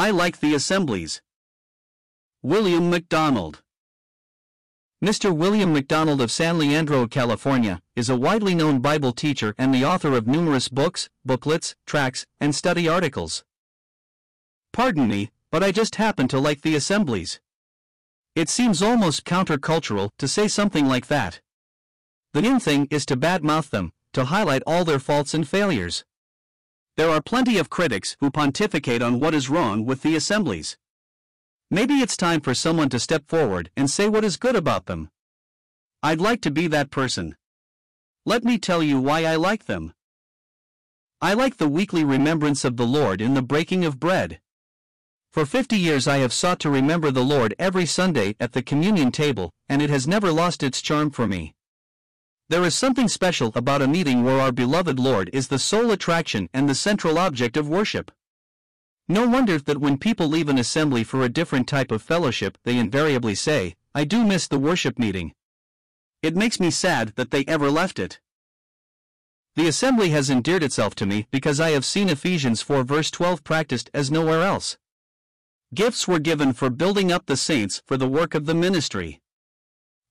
I like the assemblies. William McDonald. Mr. William McDonald of San Leandro, California, is a widely known Bible teacher and the author of numerous books, booklets, tracts, and study articles. Pardon me, but I just happen to like the assemblies. It seems almost countercultural to say something like that. The in thing is to badmouth them, to highlight all their faults and failures. There are plenty of critics who pontificate on what is wrong with the assemblies. Maybe it's time for someone to step forward and say what is good about them. I'd like to be that person. Let me tell you why I like them. I like the weekly remembrance of the Lord in the breaking of bread. For 50 years I have sought to remember the Lord every Sunday at the communion table, and it has never lost its charm for me. There is something special about a meeting where our beloved Lord is the sole attraction and the central object of worship. No wonder that when people leave an assembly for a different type of fellowship, they invariably say, "I do miss the worship meeting. It makes me sad that they ever left it." The assembly has endeared itself to me because I have seen Ephesians 4 verse 12 practiced as nowhere else. Gifts were given for building up the saints for the work of the ministry.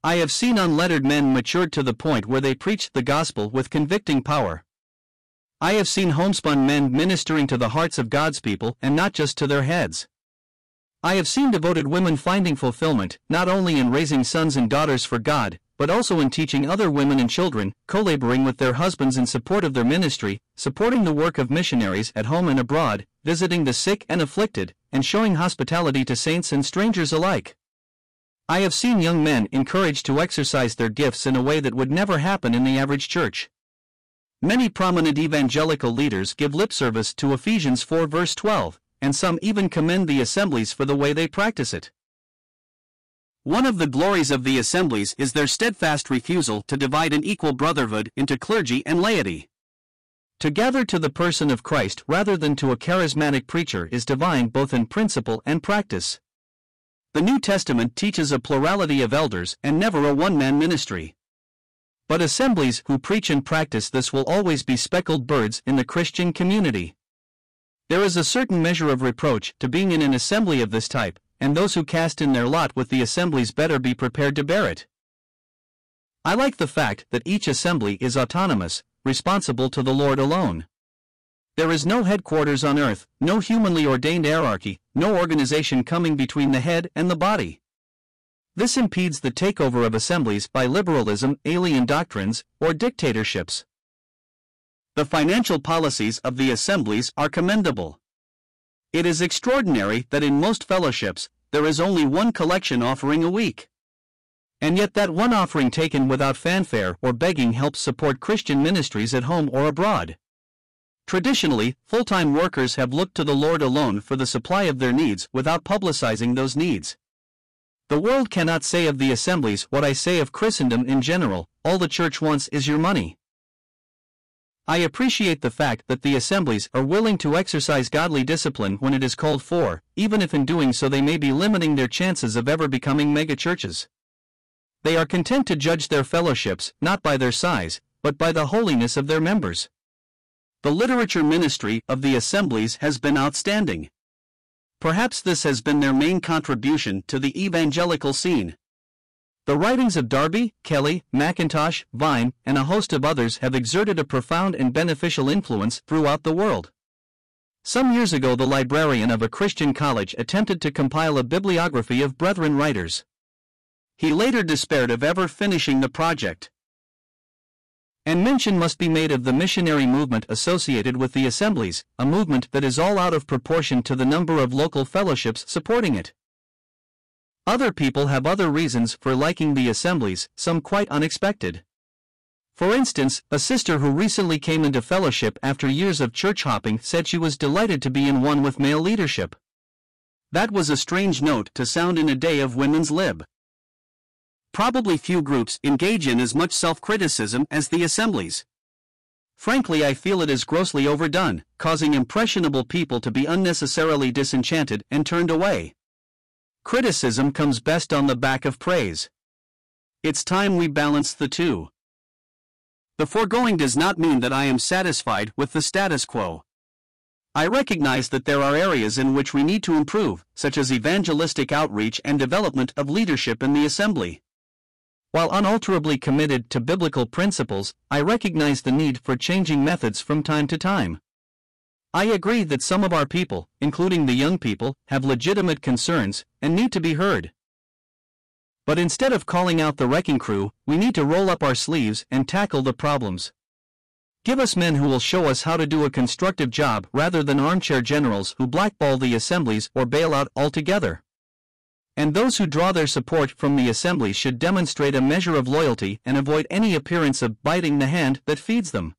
I have seen unlettered men matured to the point where they preached the gospel with convicting power. I have seen homespun men ministering to the hearts of God's people and not just to their heads. I have seen devoted women finding fulfillment, not only in raising sons and daughters for God, but also in teaching other women and children, co-laboring with their husbands in support of their ministry, supporting the work of missionaries at home and abroad, visiting the sick and afflicted, and showing hospitality to saints and strangers alike. I have seen young men encouraged to exercise their gifts in a way that would never happen in the average church. Many prominent evangelical leaders give lip service to Ephesians 4 verse 12, and some even commend the assemblies for the way they practice it. One of the glories of the assemblies is their steadfast refusal to divide an equal brotherhood into clergy and laity. To gather to the person of Christ rather than to a charismatic preacher is divine both in principle and practice. The New Testament teaches a plurality of elders and never a one-man ministry. But assemblies who preach and practice this will always be speckled birds in the Christian community. There is a certain measure of reproach to being in an assembly of this type, and those who cast in their lot with the assemblies better be prepared to bear it. I like the fact that each assembly is autonomous, responsible to the Lord alone. There is no headquarters on earth, no humanly ordained hierarchy, no organization coming between the head and the body. This impedes the takeover of assemblies by liberalism, alien doctrines, or dictatorships. The financial policies of the assemblies are commendable. It is extraordinary that in most fellowships, there is only one collection offering a week. And yet that one offering taken without fanfare or begging helps support Christian ministries at home or abroad. Traditionally, full-time workers have looked to the Lord alone for the supply of their needs without publicizing those needs. The world cannot say of the assemblies what I say of Christendom in general: all the church wants is your money. I appreciate the fact that the assemblies are willing to exercise godly discipline when it is called for, even if in doing so they may be limiting their chances of ever becoming megachurches. They are content to judge their fellowships not by their size, but by the holiness of their members. The literature ministry of the assemblies has been outstanding. Perhaps this has been their main contribution to the evangelical scene. The writings of Darby, Kelly, McIntosh, Vine, and a host of others have exerted a profound and beneficial influence throughout the world. Some years ago, the librarian of a Christian college attempted to compile a bibliography of Brethren writers. He later despaired of ever finishing the project. And mention must be made of the missionary movement associated with the assemblies, a movement that is all out of proportion to the number of local fellowships supporting it. Other people have other reasons for liking the assemblies, some quite unexpected. For instance, a sister who recently came into fellowship after years of church hopping said she was delighted to be in one with male leadership. That was a strange note to sound in a day of women's lib. Probably few groups engage in as much self-criticism as the assemblies. Frankly, I feel it is grossly overdone, causing impressionable people to be unnecessarily disenchanted and turned away. Criticism comes best on the back of praise. It's time we balance the two. The foregoing does not mean that I am satisfied with the status quo. I recognize that there are areas in which we need to improve, such as evangelistic outreach and development of leadership in the assembly. While unalterably committed to biblical principles, I recognize the need for changing methods from time to time. I agree that some of our people, including the young people, have legitimate concerns and need to be heard. But instead of calling out the wrecking crew, we need to roll up our sleeves and tackle the problems. Give us men who will show us how to do a constructive job rather than armchair generals who blackball the assemblies or bail out altogether. And those who draw their support from the assembly should demonstrate a measure of loyalty and avoid any appearance of biting the hand that feeds them.